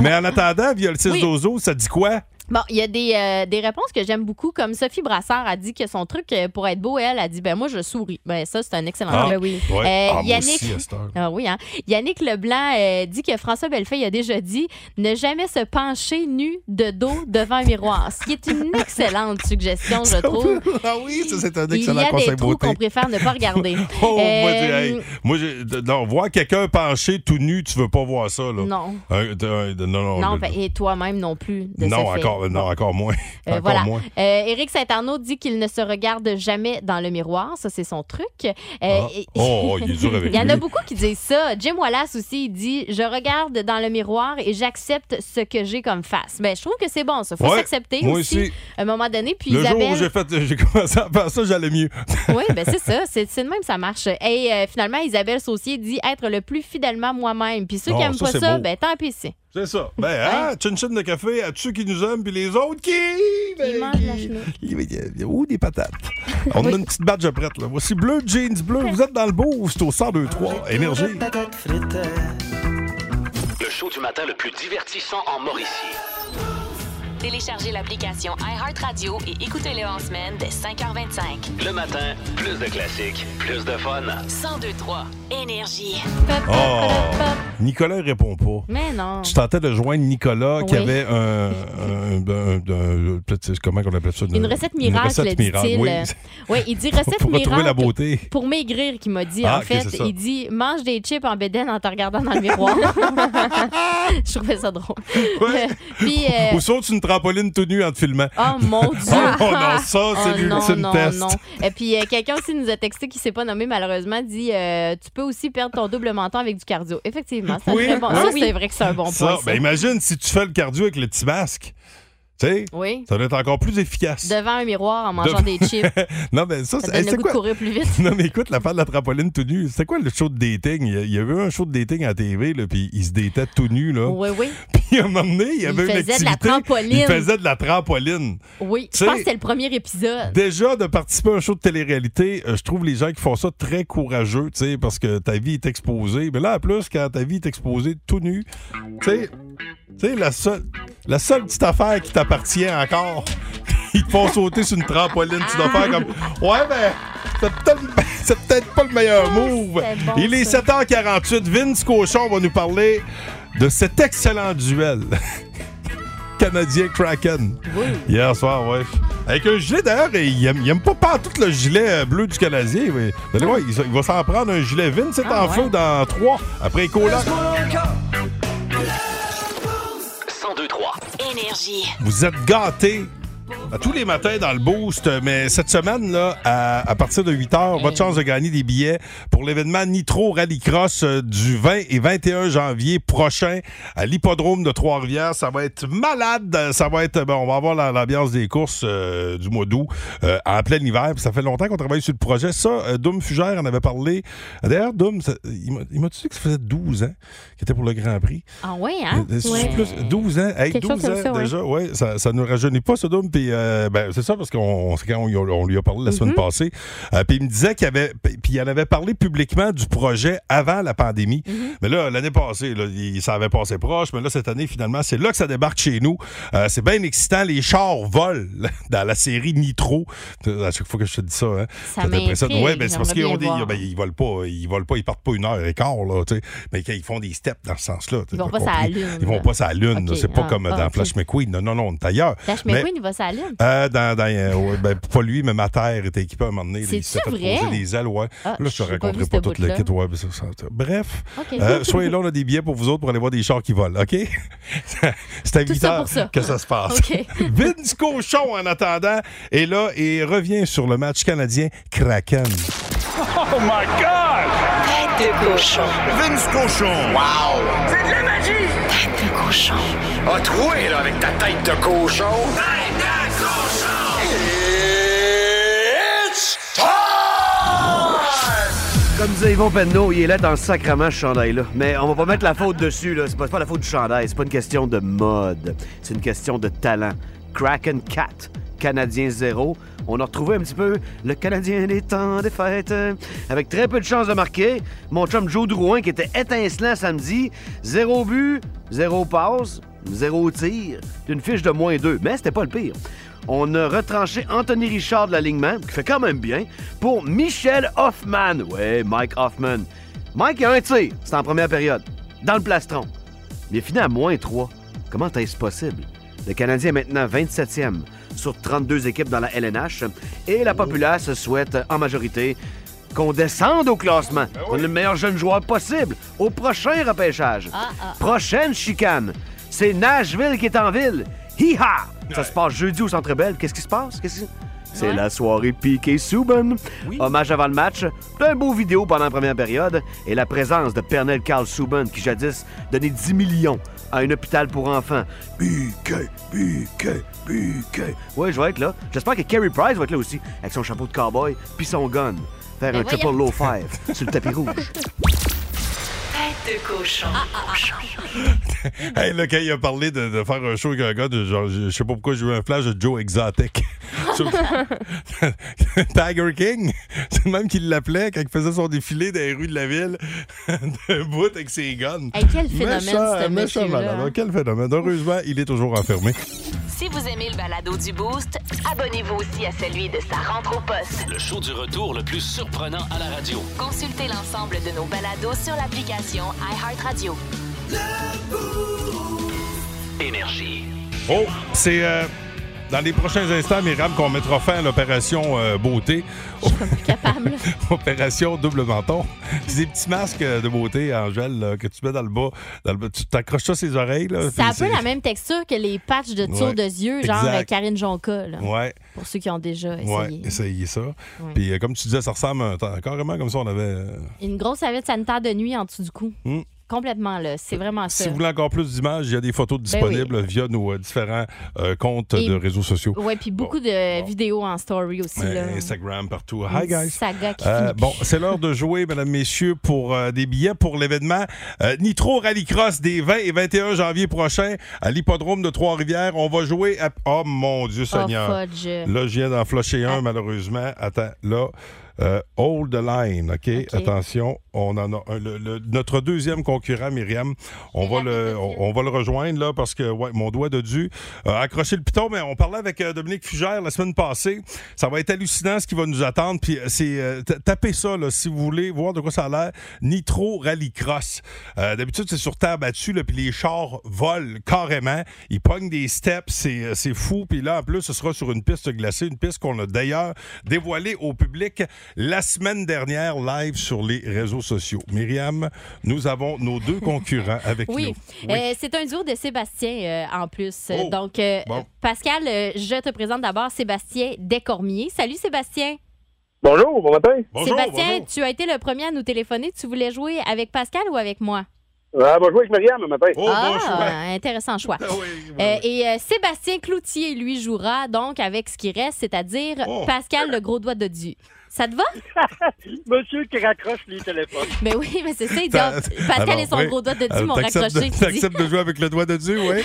Mais en attendant, via le six douze, ça dit quoi? Bon, il y a des, euh, des réponses que j'aime beaucoup, comme Sophie Brassard a dit que son truc pour être beau, elle a dit ben moi je souris. Ben ça c'est un excellent truc. Ah, ben oui. Ouais. Euh, ah, Yannick, moi aussi, ah oui hein. Yannick Leblanc euh, dit que François Bellefeuille a déjà dit ne jamais se pencher nu de dos devant un miroir, ce qui est une excellente suggestion je trouve. Ah oui, ça c'est un excellent conseil beauté. Il y a des trous qu'on préfère ne pas regarder. Oh euh, moi, j'ai, hey, moi j'ai, non, voir quelqu'un penché tout nu, tu veux pas voir ça là. Non. Euh, euh, non non. Non, ben, et toi-même non plus de non, ce fait. Encore, non, encore moins. Euh, encore voilà. moins. Euh, Éric Saint-Arnaud dit qu'il ne se regarde jamais dans le miroir. Ça, c'est son truc. Euh, ah. et... oh, oh, il est dur avec lui. Il y en a beaucoup qui disent ça. Jim Wallace aussi, il dit « Je regarde dans le miroir et j'accepte ce que j'ai comme face. » Mais je trouve que c'est bon, ça. Il faut ouais, s'accepter aussi, aussi, à un moment donné. Puis le Isabelle... jour où j'ai, fait, j'ai commencé à faire ça, j'allais mieux. Oui, bien c'est ça. C'est, c'est de même, ça marche. Et euh, finalement, Isabelle Saussier dit « Être le plus fidèlement moi-même. » Puis ceux oh, qui n'aiment pas ça, beau. ben tant pis c'est. C'est ça. Ben, hein, chin-chin de café à ceux qui nous aiment, puis les autres qui... Ben, ils mangent la ou des patates. On oui. a une petite badge à prête, là. Voici bleu, jeans bleu. Vous êtes dans le beau, c'est au cent deux trois. Énergie. Le show du matin le plus divertissant en Mauricie. Téléchargez l'application iHeartRadio et écoutez-le en semaine dès cinq heures vingt-cinq. Le matin, plus de classiques, plus de fun. cent deux virgule trois Énergie. Oh! Nicolas ne répond pas. Mais non. Tu tentais de joindre Nicolas oui. qui avait un, un, un, un, un... Comment on appelle ça? Une, une recette miracle, une recette miracle dit-il. Oui. Oui, il dit recette pour miracle retrouver la beauté. Pour maigrir, qu'il m'a dit. Ah, en okay, fait, il dit mange des chips en bédaine en te regardant dans le miroir. Je trouvais ça drôle. Ouais. Puis, euh... Ou saute une trampoline tout nu en te filmant. Oh mon Dieu! Oh non, ça, c'est oh, du, non, c'est une non, test. Non. Et puis, euh, quelqu'un aussi nous a texté qui ne s'est pas nommé, malheureusement, dit euh, tu peux aussi perdre ton double menton avec du cardio. Effectivement, c'est oui, bon. Hein? Ça, c'est vrai que c'est un bon ça, point. Ça. Ben, imagine si tu fais le cardio avec le petit masque. Tu sais, oui. ça doit être encore plus efficace. Devant un miroir en mangeant Devant... des chips. Non, mais ça, ça donne hey, le c'est goût quoi? de courir plus vite. Non, mais écoute, l'affaire de la trampoline tout nu, c'était quoi le show de dating? Il y avait eu un show de dating à la T V, là, puis il se datait tout nu. Là. Oui, oui. Puis à un moment donné, il y avait il une activité. Il faisait de la trampoline. Il faisait de la trampoline. Oui, t'sais, je pense que c'était le premier épisode. Déjà, de participer à un show de télé-réalité, euh, je trouve les gens qui font ça très courageux, tu sais, parce que ta vie est exposée. Mais là, en plus, quand ta vie est exposée tout nu, tu sais... Tu sais, la seule, la seule petite affaire qui t'appartient encore, ils te font sauter sur une trampoline. Tu dois faire comme « Ouais, ben, c'est peut-être, c'est peut-être pas le meilleur move. » Il est sept heures quarante-huit. Vince Cochon va nous parler de cet excellent duel. Canadien Kraken. Oui. Hier soir, ouais. Avec un gilet, d'ailleurs, il aime, il aime pas partout le gilet bleu du Canadien. Mais, allez, ouais, il, il va s'en prendre un gilet. Vince est ah, en ouais. feu dans trois, après Nicolas. Énergie. Vous êtes gâtés à tous les matins dans le boost, mais cette semaine, là, à, à partir de huit heures, hey. votre chance de gagner des billets pour l'événement Nitro Rallycross du vingt et vingt et un janvier prochain à l'Hippodrome de Trois-Rivières. Ça va être malade. Ça va être, ben, on va avoir l'ambiance des courses euh, du mois d'août euh, en plein hiver. Puis ça fait longtemps qu'on travaille sur le projet. Ça, euh, Dom Fugère en avait parlé. D'ailleurs, Dom, ça, il, m'a, il m'a dit que ça faisait douze ans qu'il était pour le Grand Prix. Ah oui, hein? Euh, ouais. douze ans. Hey, douze ans ça, déjà, ouais. Ouais, ça, ça ne rajeunit pas, ce Dom. Puis euh, euh, ben, c'est ça, parce qu'on on, on, on lui a parlé la mm-hmm. semaine passée. Euh, puis il me disait qu'il avait, puis il en avait parlé publiquement du projet avant la pandémie. Mm-hmm. Mais là, l'année passée, là, il, ça avait passé proche. Mais là, cette année, finalement, c'est là que ça débarque chez nous. Euh, c'est bien excitant. Les chars volent dans la série Nitro. À chaque fois que je te dis ça, hein, ça m'impressionne. Oui, mais c'est parce qu'ils ben, ils volent pas, ils volent pas, ils partent pas une heure et quart, là, tu sais. Mais ils font des steps dans ce sens-là. Ils vont pas à la lune. Ils vont pas à la lune. Okay, c'est pas ah, comme ah, dans okay. Flash McQueen. Non, non, non, on est ailleurs. Flash mais, McQueen, il va à la lune. Euh, dans, dans, euh, ben, pas lui, mais ma terre était équipée à un moment donné. C'est il s'est fait poser des ailes, ouais. Ah, là, je te raconterai pas, pas toute la kit. Ouais, ça, ça, ça. Bref, okay. euh, soyez là, on a des billets pour vous autres pour aller voir des chars qui volent, OK? C'est à huit heures que ça se passe. Okay. Vince Cochon, en attendant, est là et revient sur le match canadien Kraken. Oh my God! Tête de cochon. Vince Cochon. Wow! C'est de la magie! Tête de cochon. A troué, là, avec ta tête de cochon. Tête de cochon! It's time! Comme disait Yvon Penneau, il est là dans le sacrement, ce chandail-là. Mais on va pas mettre la faute dessus, là. C'est pas, c'est pas la faute du chandail. C'est pas une question de mode. C'est une question de talent. Kraken Cat. Canadien zéro. On a retrouvé un petit peu le Canadien des temps des fêtes. Avec très peu de chances de marquer, mon chum Joe Drouin, qui était étincelant samedi, zéro but, zéro passe, zéro tir, d'une fiche de moins deux. Mais c'était pas le pire. On a retranché Anthony Richard de l'alignement, qui fait quand même bien, pour Michel Hoffman. Ouais, Mike Hoffman. Mike a un tir, c'est en première période, dans le plastron. Il est fini à moins trois. Comment est-ce possible? Le Canadien est maintenant vingt-septième sur trente-deux équipes dans la L N H et la populace souhaite en majorité qu'on descende au classement. Ben oui. On est le meilleur jeune joueur possible au prochain repêchage. Ah, ah. Prochaine chicane, c'est Nashville qui est en ville. Hi-ha! Ouais. Ça se passe jeudi au Centre Bell. Qu'est-ce qui se passe? Qu'est-ce qui... C'est ouais. la soirée Piquet-Souban. Oui. Hommage avant le match, d'un beau vidéo pendant la première période et la présence de Pernell Carl Souban qui jadis donnait dix millions à un hôpital pour enfants. Piquet, Piquet, Piquet. Ouais, je vais être là. J'espère que Carey Price va être là aussi, avec son chapeau de cowboy puis son gun. Faire Mais un triple low five sur le tapis rouge. De cochon. Ah, ah, ah. Hey, là, quand il a parlé de, de faire un show avec un gars, de, genre, je sais pas pourquoi j'ai eu un flash de Joe Exotic. Tiger King, c'est le même qu'il l'appelait quand il faisait son défilé dans les rues de la ville, de bout avec ses guns. Hey, quel phénomène, ce monsieur-là. Hein? Quel phénomène. Heureusement, il est toujours enfermé. Si vous aimez le balado du Boost, abonnez-vous aussi à celui de Sa rentre au poste. Le show du retour le plus surprenant à la radio. Consultez l'ensemble de nos balados sur l'application iHeartRadio. Énergie. Oh, c'est... Euh... Dans les prochains instants, Myriam, qu'on mettra fin à l'opération euh, beauté. Je suis plus capable. Opération double menton. Des petits masques de beauté, Angèle, là, que tu mets dans le bas. Dans le bas. Tu t'accroches ça ses oreilles. Là, c'est un peu la même texture que les patchs de tour ouais. de yeux, genre exact. Karine Jonca. Là, ouais. Pour ceux qui ont déjà essayé. Oui, essayez ça. Ouais. Puis euh, comme tu disais, ça ressemble un temps, carrément comme ça. On avait... Euh... Une grosse serviette sanitaire de nuit en dessous du cou. Mm. Complètement, là. C'est vraiment ça. Si vous voulez encore plus d'images, il y a des photos disponibles ben oui. via nos euh, différents euh, comptes et, de réseaux sociaux. Oui, puis beaucoup bon, de bon. vidéos en story aussi. Ben, là. Instagram, partout. Hi, guys. Saga qui euh, bon, c'est l'heure de jouer, mesdames, messieurs, pour euh, des billets pour l'événement euh, Nitro Rallycross des vingt et vingt et un janvier prochains à l'Hippodrome de Trois-Rivières. On va jouer à... Oh, mon Dieu Seigneur. Oh, fudge. Là, je viens d'en flusher un, ah. malheureusement. Attends, là... Euh, hold the line, okay? OK? Attention, on en a un, le, le, notre deuxième concurrent, Myriam. On va, le, on, on va le rejoindre, là, parce que ouais, mon doigt de dû euh, accrocher le piton. Mais on parlait avec euh, Dominique Fugère la semaine passée. Ça va être hallucinant ce qui va nous attendre. Puis c'est euh, tapez ça, là, si vous voulez voir de quoi ça a l'air. Nitro Rallycross. Euh, d'habitude, c'est sur terre battue, là, puis les chars volent carrément. Ils pognent des steps, c'est, c'est fou. Puis là, en plus, ce sera sur une piste glacée, une piste qu'on a d'ailleurs dévoilée au public la semaine dernière, live sur les réseaux sociaux. Myriam, nous avons nos deux concurrents avec oui. nous. Oui, euh, c'est un duo de Sébastien euh, en plus. Oh. Donc, euh, bon. Pascal, euh, je te présente d'abord Sébastien Décormier. Salut Sébastien. Bonjour, bon matin. Bonjour, Sébastien, bonjour. Tu as été le premier à nous téléphoner. Tu voulais jouer avec Pascal ou avec moi? Ah, bon, je joue avec Myriam le matin. Oh, ah, bon choix. Intéressant choix. Ah, oui, oui, oui. Euh, et euh, Sébastien Cloutier, lui, jouera donc avec ce qui reste, c'est-à-dire oh. Pascal le gros doigt de Dieu. Ça te va? Monsieur qui raccroche les téléphones. Mais oui, mais c'est ça. Il dit, oh, Pascal alors, et son oui. gros doigt de Dieu m'ont raccroché. Tu acceptes de jouer avec le doigt de Dieu, oui?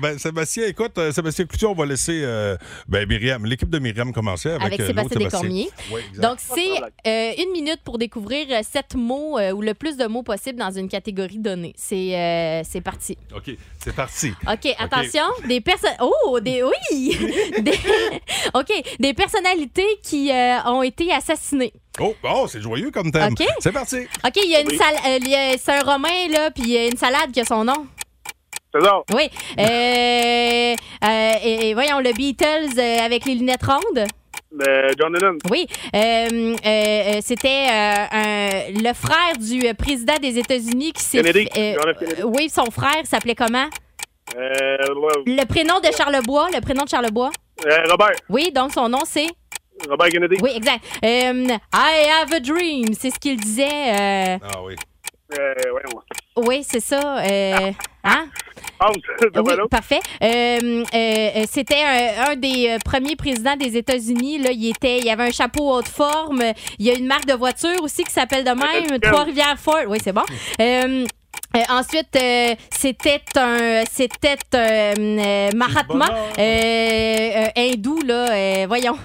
ben, Sébastien, écoute, euh, Sébastien Cloutier, on va laisser euh, ben, Myriam, l'équipe de Myriam commencer avec, avec euh, Sébastien Décormier. Oui, donc, c'est euh, une minute pour découvrir sept mots euh, ou le plus de mots possible dans une catégorie donnée. C'est, euh, c'est parti. OK, c'est parti. OK, attention. Okay. Des personnes. Oh, des. Oui! des... OK, des personnalités qui. Euh, ont été assassinés. Oh, oh c'est joyeux comme thème. Okay. C'est parti. OK, il y a une oui. salade. Euh, c'est un Romain, là, puis il y a une salade qui a son nom. C'est ça. Oui. Euh, euh, et, et voyons, le Beatles euh, avec les lunettes rondes. Euh, John Lennon. Oui. Euh, euh, c'était euh, un, le frère du euh, président des États-Unis qui s'est. Kennedy. Euh, euh, oui, son frère s'appelait comment? Euh, le prénom de Charlebois. Le prénom de Charlebois. Euh, Robert. Oui, donc son nom, c'est. Robert Kennedy. Oui, exact. Um, I have a dream, c'est ce qu'il disait. Euh... Ah oui. Euh, ouais, ouais. Oui, c'est ça. Euh... Hein? Oh, oui, parfait. Euh, euh, c'était un, un des premiers présidents des États-Unis. Là, il était, il avait un chapeau haute forme. Il y a une marque de voiture aussi qui s'appelle de même, Trois-Rivières Ford. Oui, c'est bon. Euh, Euh, ensuite, euh, c'était un, c'était euh, euh, Mahatma, euh, euh, hindou, là, euh, voyons.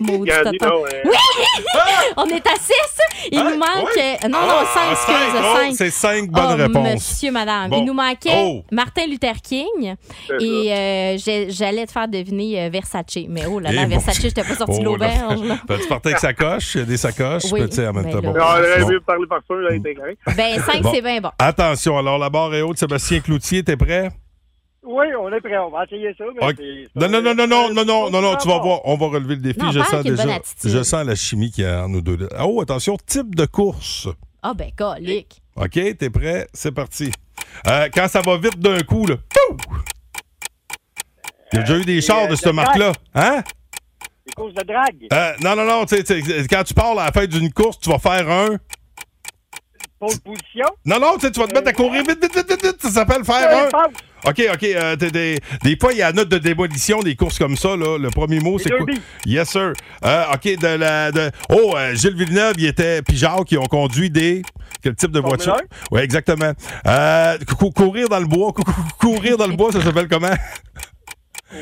Maudit tonton. Euh... Oui! Ah! On est à six! Il ah, nous manque... Oui? Non, non, cinq, ah, excuse, cinq. cinq. Oh, c'est cinq bonnes oh, réponses. Monsieur, madame. Bon. Il nous manquait oh. Martin Luther King et euh, j'ai, j'allais te faire deviner Versace. Mais oh là là, et Versace, je n'étais pas sorti oh, de l'auberge. Là. Là. Tu partais avec sa coche, il y a des sacoches. Oui, mais en même temps, bon. On aurait vu parler par ça, là, il était correct. Ben, cinq, bon. C'est bien bon. Attention. Alors, la barre est haute. Sébastien Cloutier, t'es prêt? Oui, on est prêt. On va essayer ça. Mais okay. Non, non, non, non, non, non, non, non, non, tu vas voir. On va relever le défi. Non, je sens déjà. Je sens la chimie qu'il y a en nous deux. Oh, attention, type de course. Ah, ben, colique. OK, t'es prêt? C'est parti. Euh, quand ça va vite d'un coup, là. Il y a déjà eu des chars de cette marque-là. Hein? Des courses de drague. Euh, non, non, non. T'sais, t'sais, quand tu parles à la fin d'une course, tu vas faire un. Position. Non, non, tu vas te mettre à courir vite, vite, vite, vite, vite. Ça s'appelle faire un... OK, OK. Euh, t'es, des, des fois, il y a note de démolition des courses comme ça. Là. Le premier mot, c'est quoi? Yes, sir. Euh, OK, de la... De... Oh, euh, Gilles Villeneuve, il était... Puis Jacques, ils ont conduit des... Quel type de Formule voiture? Oui, exactement. Euh, cou- courir dans le bois. Cou- courir dans le bois, ça s'appelle comment?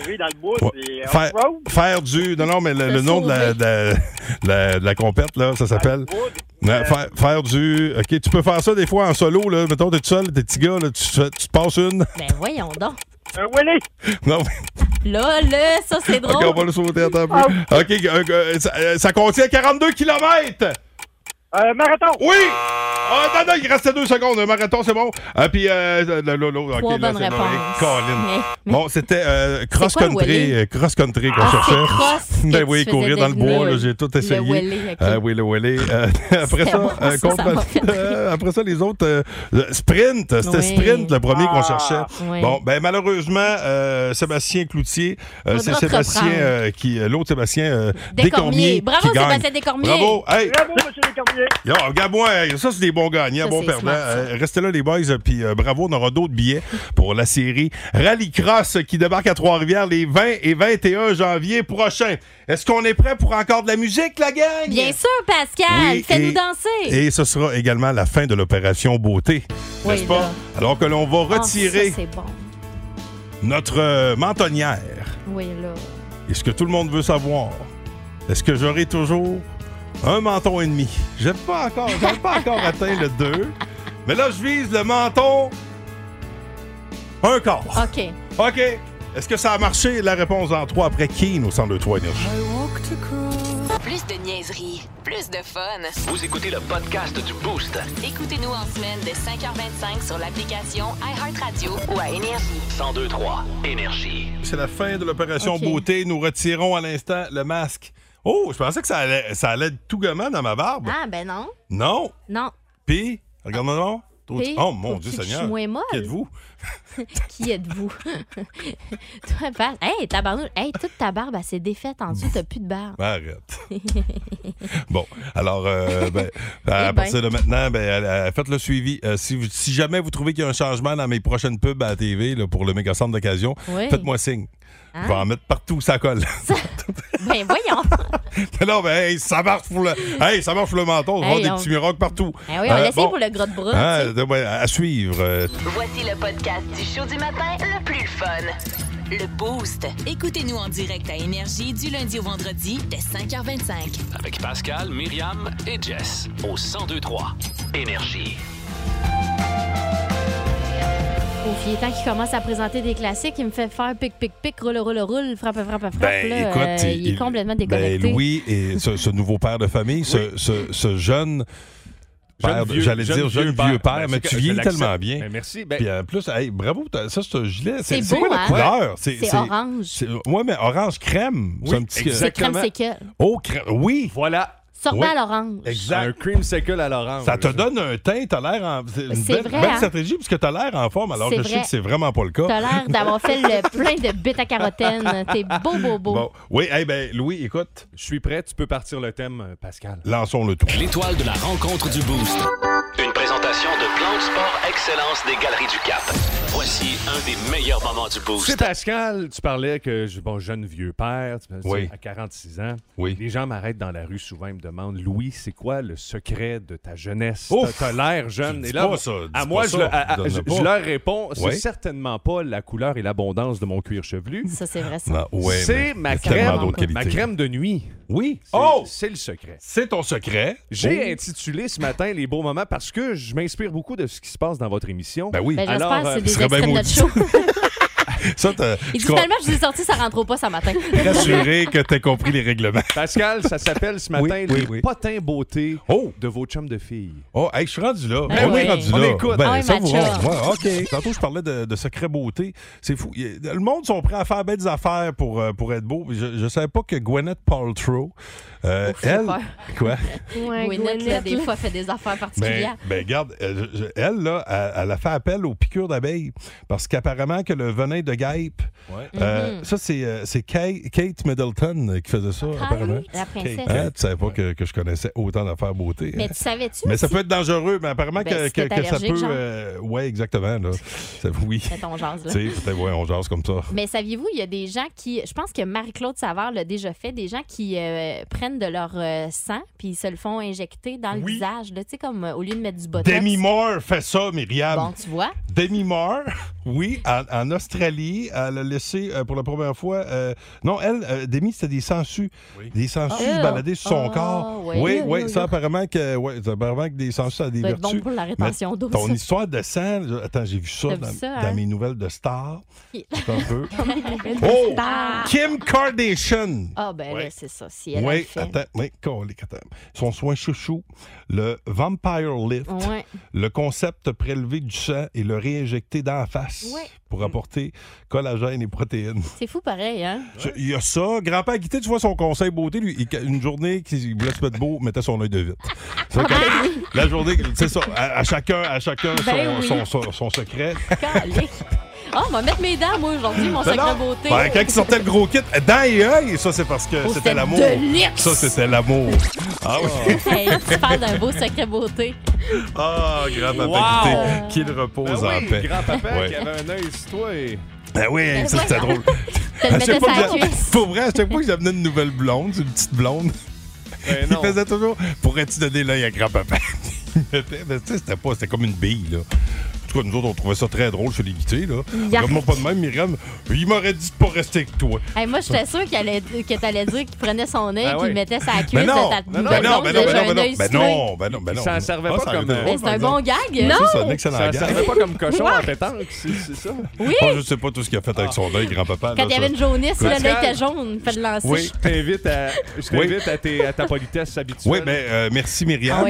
Courir dans le bois, c'est... Faire, faire du... Non, non, mais le, le nom de la, de, la, de la compète, là, ça s'appelle... Euh, faire, faire du... OK, tu peux faire ça des fois en solo, là. Mettons, t'es tout seul, t'es petit gars, là, tu, tu te passes une. Ben voyons donc. Un Willy! Non, mais... Là, là, ça, c'est drôle. OK, on va le sauter, attends un peu. Oh. OK, euh, ça, euh, ça contient quarante-deux kilomètres! Euh, marathon! Oui! Ah, oh, non, non, il restait deux secondes. Un marathon, c'est bon. Ah, puis, euh, le, le, le, OK, trois là, c'est bon. Hey, mais... Bon, c'était euh, cross-country. Euh, cross-country qu'on ah, cherchait. Cross ben oui, courir dans le bois, là, j'ai tout essayé. Le welly, okay. euh, oui, le welly. Euh, après, ça, bon, euh, ça, contre... ça euh, après ça, les autres, euh, sprint. C'était oui. sprint, le premier ah. qu'on cherchait. Oui. Bon, ben malheureusement, euh, Sébastien Cloutier, euh, c'est Sébastien euh, qui, l'autre Sébastien euh, Décormier. Bravo, Sébastien Décormier. Bravo, monsieur Décormier. Yo, regarde-moi, ça, c'est des bons gagnants, bons perdants. Euh, restez là, les boys, puis euh, bravo, on aura d'autres billets pour la série Rallycross qui débarque à Trois-Rivières les vingt et vingt et un janvier prochains. Est-ce qu'on est prêt pour encore de la musique, la gang? Bien sûr, Pascal, oui, fais-nous et, danser. Et ce sera également la fin de l'opération Beauté, oui, n'est-ce pas? Là. Alors que l'on va retirer oh, ça, c'est bon. Notre euh, mentonnière. Oui, là. Et ce que tout le monde veut savoir, est-ce que j'aurai toujours... Un menton et demi. Je n'ai pas encore, j'avais pas encore atteint le deux. Mais là, je vise le menton. Un quart. OK. OK. Est-ce que ça a marché? La réponse en trois après Keane au cent deux trois Énergie. Plus de niaiserie, plus de fun. Vous écoutez le podcast du Boost. Écoutez-nous en semaine de cinq heures vingt-cinq sur l'application iHeartRadio ou à Énergie. cent deux trois Énergie. C'est la fin de l'opération okay. Beauté. Nous retirons à l'instant le masque. Oh, je pensais que ça allait, ça allait tout gamin dans ma barbe. Ah, ben non. Non? Non. Puis, regarde-moi, non. P, oh mon Dieu Seigneur, qui êtes-vous? Qui êtes-vous? Toi, Pat, hey, ta barbe, hey, toute ta barbe, elle s'est défaite en dessous, t'as plus de barbe. Ben, arrête. Bon, alors, euh, ben, à, à partir ben. de maintenant, ben, faites le suivi. Euh, si, vous, si jamais vous trouvez qu'il y a un changement dans mes prochaines pubs à la T V là, pour le méga centre d'occasion, oui. faites-moi signe. Hein? Je vais en mettre partout où ça colle. Ça... Ben voyons. Mais non, ben hey, ça marche pour le, hey, ça marche pour le menton. Hey, on a des petits miracles partout. Ben oui, on euh, l'essaie bon. pour le gros de bras. Hein, de, ouais, à suivre. Euh... Voici le podcast du show du matin le plus fun. Le Boost. Écoutez-nous en direct à Énergie du lundi au vendredi dès cinq heures vingt-cinq. Avec Pascal, Myriam et Jess au cent deux trois Énergie. Au fiétant qui commence à présenter des classiques, il me fait faire pic, pic, pic, roule, roule, roule, frappe, frappe, frappe. Ben, là, écoute, euh, il, il est complètement déconnecté. Ben, Louis et ce, ce nouveau père de famille, ce, oui. ce, ce jeune... Père, vieux, j'allais jeune dire jeune vieux père, vieux père ben, mais tu vieillis tellement bien. Ben, merci. Ben, puis en plus, hey, bravo, ça c'est un gilet. C'est, c'est, c'est beau, quoi hein? la couleur? C'est, c'est, c'est orange. C'est, ouais, mais orange crème. Oui, c'est un petit exactement. C'est crème séquelle. Oh, crème, oui. Voilà. Sorbet oui. à l'orange. Exact. Un cream séquelle à l'orange. Ça te donne un teint, t'as l'air en... C'est une c'est belle, vrai, belle hein? stratégie parce que t'as l'air en forme alors c'est que vrai. je sais que c'est vraiment pas le cas. T'as l'air d'avoir fait le plein de bêta-carotène. T'es beau, beau, beau. Bon. Oui, eh hey, bien, Louis, écoute. Je suis prêt, tu peux partir le thème, Pascal. Lançons le tout. L'étoile de la rencontre du Boost. Une présentation de Plan de Sport Excellence des Galeries du Cap. Voici un des meilleurs moments du Boost. C'est Pascal, tu parlais que, bon, jeune vieux père, tu oui. à quarante-six ans. Oui. Les gens m'arrêtent dans la rue souvent et me demandent, Louis, c'est quoi le secret de ta jeunesse? Ouf, t'as, t'as l'air jeune. Et là, pas ça, à moi, je, à, à, je, je leur réponds, c'est oui. certainement pas la couleur et l'abondance de mon cuir chevelu. Ça, c'est vrai, ça. Ben, ouais, c'est ma crème, ma crème de nuit. Oui. C'est, oh! c'est le secret. C'est ton secret. J'ai oui. intitulé ce matin Les beaux moments parce que je m'inspire beaucoup de ce qui se passe dans votre émission. Ben oui. Ben, alors, j'espère que c'est euh, des extraits de notre show. Ça, il dit finalement, je l'ai sorti, ça rentre pas ce matin. Rassuré que t'as compris les règlements. Pascal, ça s'appelle ce matin oui, oui, les oui. potins beauté oh. de vos chums de filles. Oh, hey, je suis rendu là. Ben oui, oui. rendu là. On écoute. Ben, ah, ça vous va. OK. Tantôt, je parlais de, de secret beauté. C'est fou. Le monde sont prêts à faire belles affaires pour, pour être beau. Je, je savais pas que Gwyneth Paltrow, euh, Ouf, elle. Quoi? Ouais, Gwyneth, là, des fois, fait des affaires particulières. Ben, ben regarde, elle, là, elle, elle a fait appel aux piqûres d'abeilles parce qu'apparemment, que le venin de guêpe. Ouais. Euh, mm-hmm. Ça, c'est, c'est Kay, Kate Middleton qui faisait ça, ah, apparemment. Oui, la princesse. Hein, tu savais pas que, que je connaissais autant d'affaires beauté. Mais hein. tu savais-tu? Mais aussi? Ça peut être dangereux, mais apparemment ben, que, que, que ça peut. Euh, oui, exactement. Là. Ça, oui. C'est on jase, là. C'était, ouais, on jase comme ça. Mais saviez-vous, il y a des gens qui. Je pense que Marie-Claude Savard l'a déjà fait, des gens qui euh, prennent de leur euh, sang puis ils se le font injecter dans le oui. visage. Là, comme, euh, au lieu de mettre du botox. Demi Moore fait ça, Myriam. Bon, tu vois. Demi Moore, oui, en, en Australie. Elle a laissé euh, pour la première fois. Euh, non, elle, euh, Demi, c'était des sangsues. Oui. Des sangsues oh, se baladaient sur son oh, corps. Oui, oui, oui, oui ça, oui. Apparemment que, ouais, ça, apparemment que des sangsues, ça a des ça vertus. C'est bon pour la rétention d'eau. Ton histoire de sang, attends, j'ai vu ça, dans, vu ça hein? dans mes nouvelles de Star. C'est un peu. Oh! Kim Kardashian! Ah, ben oui. là, c'est ça. Si elle oui, attends, oui, attends. Son soin chouchou, le Vampire Lift, oui. le concept prélevé du sang et le réinjecter dans la face oui. pour apporter collagène et protéines. C'est fou pareil, hein? Il y a ça. Grand-père Guité, tu vois, son conseil beauté, lui, il, une journée qu'il voulait se mettre beau, mettait son œil de vitre. C'est ah, ben oui. La journée, c'est ça, à, à chacun, à chacun ben son, oui. son, son, son secret. Ah, oh, on va mettre mes dents, moi, aujourd'hui, mon ben secret non. beauté. Ben, quand il sortait le gros kit, dents et œil, ça, c'est parce que oh, c'était l'amour. Ça, c'était l'amour. Ah oui. Hey, tu parles d'un beau secret beauté. Ah, oh, grand-papa wow. Guité, qu'il repose ben oui, en paix. Grand-papa ouais. qui avait un œil sur toi et... Ben oui, ben ça, c'était drôle. À chaque fois que j'amenais une nouvelle blonde, une petite blonde, ben il faisait toujours « Pourrais-tu donner l'œil à grand-papa? » Mais tu sais, c'était pas, c'était comme une bille, là. En tout cas, nous autres, on trouvait ça très drôle chez les Guittés, là. Regarde-moi pas de même, Myriam. Il m'aurait dit de pas rester avec toi. Hey, moi, j'étais sûre qu'il allait, que t'allais dire qu'il prenait son œil et ben qu'il oui. mettait sa cuisse. Ben non, ben non, ben non, ben non, ben non, ben non, ben non. Ça ne servait ah, pas comme... Euh, ben c'est un bon gag. Non! C'est un excellent gag. Ça ne servait pas comme cochon à pétanque, c'est, c'est ça? Oui! Oh, je ne sais pas tout ce qu'il a fait avec son œil, grand-papa. Quand il y avait une jaunisse, l'œil était jaune. Fais le lancer. Oui, je t'invite à ta politesse habituelle. Oui, ben merci, Myriam.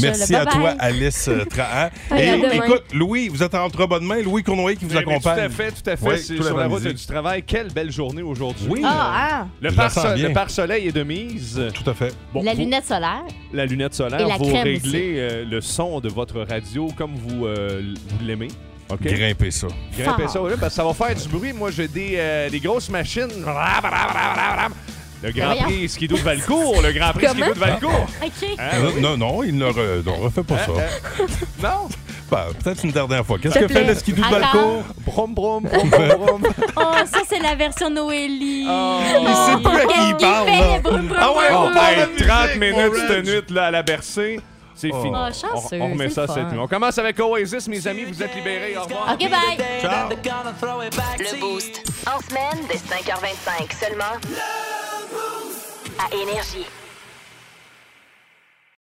Merci à toi, Alice Trahan. Et écoute, Louis, Louis, vous êtes entre bonnes mains. Louis Cournoyer qui vous mais accompagne. Mais tout à fait, tout à fait. Oui, c'est sur la route du travail. Quelle belle journée aujourd'hui. Oui. Ah, ah. Le, pare- le pare-soleil est de mise. Tout à fait. Bon, la vous... lunette solaire. La lunette solaire. Et la vous crème réglez euh, le son de votre radio comme vous, euh, vous l'aimez. Okay. Grimpez ça. Grimpez ah. ça, oui, parce que ça va faire du bruit. Moi, j'ai des, euh, des grosses machines. Le Grand Prix Ski-Doo de Valcourt, le Grand Prix Ski-Doo de Valcourt. Okay. Hein, oui. Non, non, il ne re, refait pas ça. Euh, euh, non? Bah, peut-être une dernière fois. Qu'est-ce que fait le Ski-Doo de Valcourt? Brom, brom, brom, brom. Oh, ça, c'est la version Noélie. Oh, il sait pas à qui il parle. Ah ouais, on parle de trente minutes cette nuit là, à la Bercé. C'est oh. fini. Oh, on, on remet ça cette nuit. On commence avec Oasis, mes amis. Vous êtes libérés. Au revoir. OK, bye. Ciao. Le Boost. En semaine, dès cinq heures vingt-cinq seulement. À Énergie.